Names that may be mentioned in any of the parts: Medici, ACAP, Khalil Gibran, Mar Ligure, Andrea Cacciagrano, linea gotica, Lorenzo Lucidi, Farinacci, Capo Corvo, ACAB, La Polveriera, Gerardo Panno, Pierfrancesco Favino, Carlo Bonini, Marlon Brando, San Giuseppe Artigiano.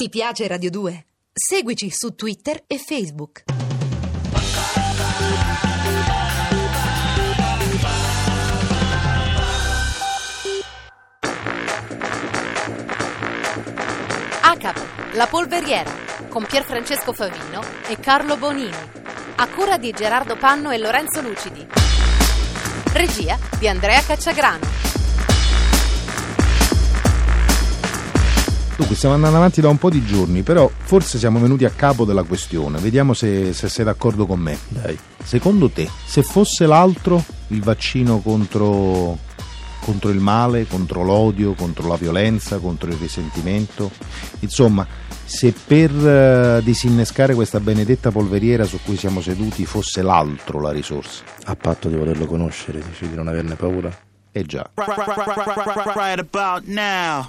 Ti piace Radio 2? Seguici su Twitter e Facebook. ACAP, La Polveriera, con Pierfrancesco Favino e Carlo Bonini, a cura di Gerardo Panno e Lorenzo Lucidi. Regia di Andrea Cacciagrano. Dunque, stiamo andando avanti da un po' di giorni, però forse siamo venuti a capo della questione. Vediamo se sei d'accordo con me. Dai. Secondo te, se fosse l'altro il vaccino contro il male, contro l'odio, contro la violenza, contro il risentimento, insomma, se per disinnescare questa benedetta polveriera su cui siamo seduti fosse l'altro la risorsa? A patto di volerlo conoscere, dici, di non averne paura? Già. Right about now.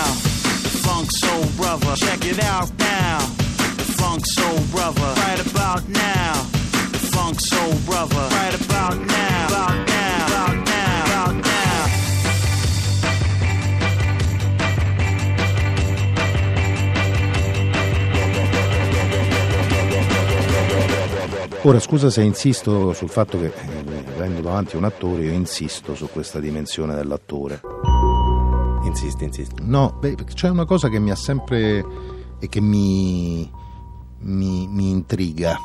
The Funk Soul Brother, check it out now. The Funk Soul Brother, right about now. The Funk Soul Brother, right about now. About now, about now, about now. Ora, scusa se insisto sul fatto che avendo davanti un attore io insisto su questa dimensione dell'attore. Insisti. No, perché c'è una cosa che mi ha sempre e che mi intriga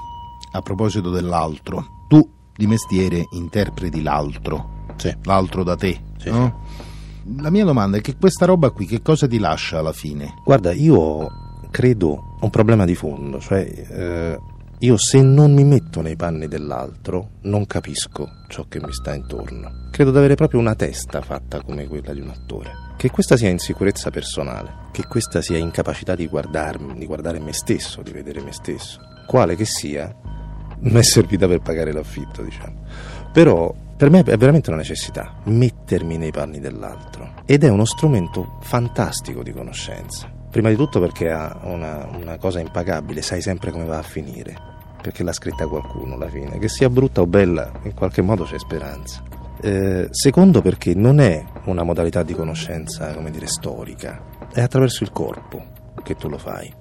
a proposito dell'altro. Tu di mestiere interpreti l'altro, sì. L'altro da te, sì, no? Sì. La mia domanda è che questa roba qui che cosa ti lascia alla fine? Guarda, io credo un problema di fondo, cioè io se non mi metto nei panni dell'altro non capisco ciò che mi sta intorno. Credo di avere proprio una testa fatta come quella di un attore. Che questa sia insicurezza personale, che questa sia incapacità di guardarmi, di guardare me stesso, di vedere me stesso. Quale che sia, mi è servita per pagare l'affitto, diciamo. Però per me è veramente una necessità mettermi nei panni dell'altro. Ed è uno strumento fantastico di conoscenza. Prima di tutto perché ha una cosa impagabile, sai sempre come va a finire, perché l'ha scritta qualcuno alla fine, che sia brutta o bella, in qualche modo c'è speranza. Secondo perché non è una modalità di conoscenza, come dire, storica, è attraverso il corpo che tu lo fai.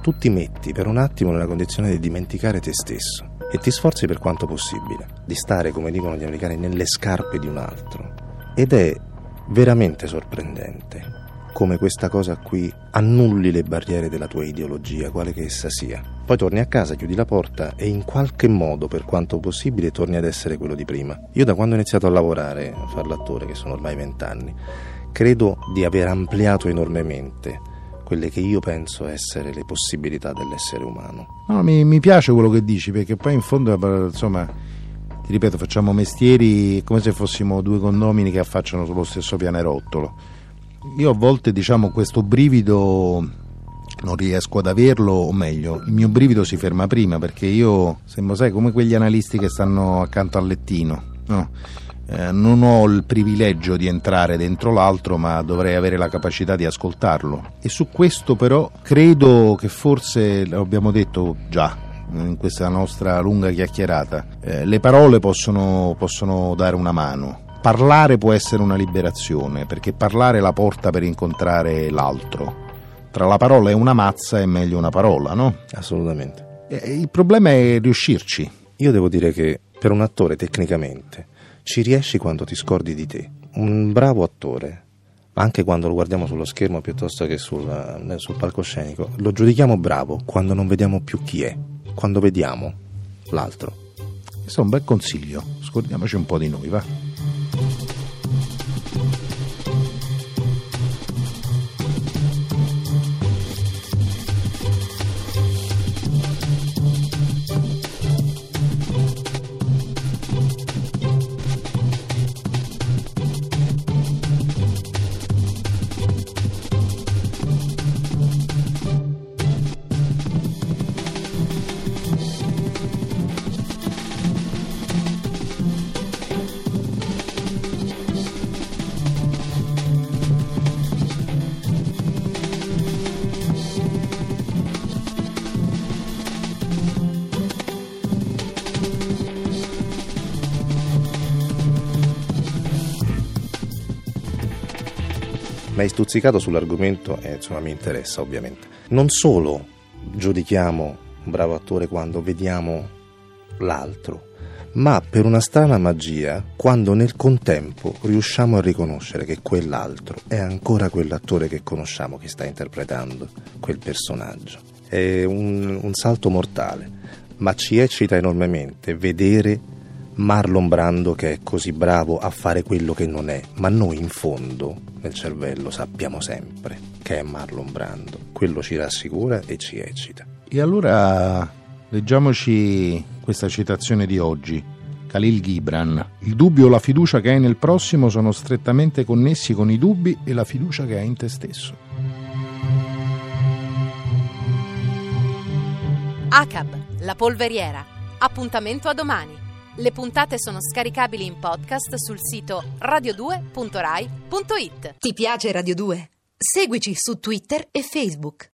Tu ti metti per un attimo nella condizione di dimenticare te stesso e ti sforzi per quanto possibile di stare, come dicono gli americani, nelle scarpe di un altro. Ed è veramente sorprendente come questa cosa qui annulli le barriere della tua ideologia, quale che essa sia. Poi torni a casa, chiudi la porta e in qualche modo, per quanto possibile, torni ad essere quello di prima. Io da quando ho iniziato a lavorare, a far l'attore, che sono ormai 20 anni, credo di aver ampliato enormemente quelle che io penso essere le possibilità dell'essere umano. No, mi piace quello che dici, perché poi in fondo, insomma, ti ripeto, facciamo mestieri come se fossimo due condomini che affacciano sullo stesso pianerottolo. Io a volte, diciamo, questo brivido non riesco ad averlo, o meglio, il mio brivido si ferma prima, perché io sembro, sai, come quegli analisti che stanno accanto al lettino, no? Non ho il privilegio di entrare dentro l'altro, ma dovrei avere la capacità di ascoltarlo. E su questo però credo che forse, l'abbiamo detto già in questa nostra lunga chiacchierata, le parole possono dare una mano. Parlare può essere una liberazione, perché parlare è la porta per incontrare l'altro. Tra la parola e una mazza è meglio una parola, no? Assolutamente. Il problema è riuscirci. Io devo dire che per un attore, tecnicamente, ci riesci quando ti scordi di te. Un bravo attore, anche quando lo guardiamo sullo schermo piuttosto che sul palcoscenico, lo giudichiamo bravo quando non vediamo più chi è, quando vediamo l'altro. Questo è un bel consiglio. Scordiamoci un po' di noi, va? mi hai stuzzicato sull'argomento e insomma mi interessa ovviamente. Non solo giudichiamo un bravo attore quando vediamo l'altro, ma per una strana magia quando nel contempo riusciamo a riconoscere che quell'altro è ancora quell'attore che conosciamo, che sta interpretando quel personaggio. È un salto mortale, ma ci eccita enormemente vedere Marlon Brando che è così bravo a fare quello che non è, ma noi in fondo nel cervello sappiamo sempre che è Marlon Brando. Quello ci rassicura e ci eccita. E allora leggiamoci questa citazione di oggi, Khalil Gibran. Il dubbio o la fiducia che hai nel prossimo sono strettamente connessi con i dubbi e la fiducia che hai in te stesso. ACAB, La Polveriera. Appuntamento a domani. Le puntate sono scaricabili in podcast sul sito radio2.rai.it. Ti piace Radio 2? Seguici su Twitter e Facebook.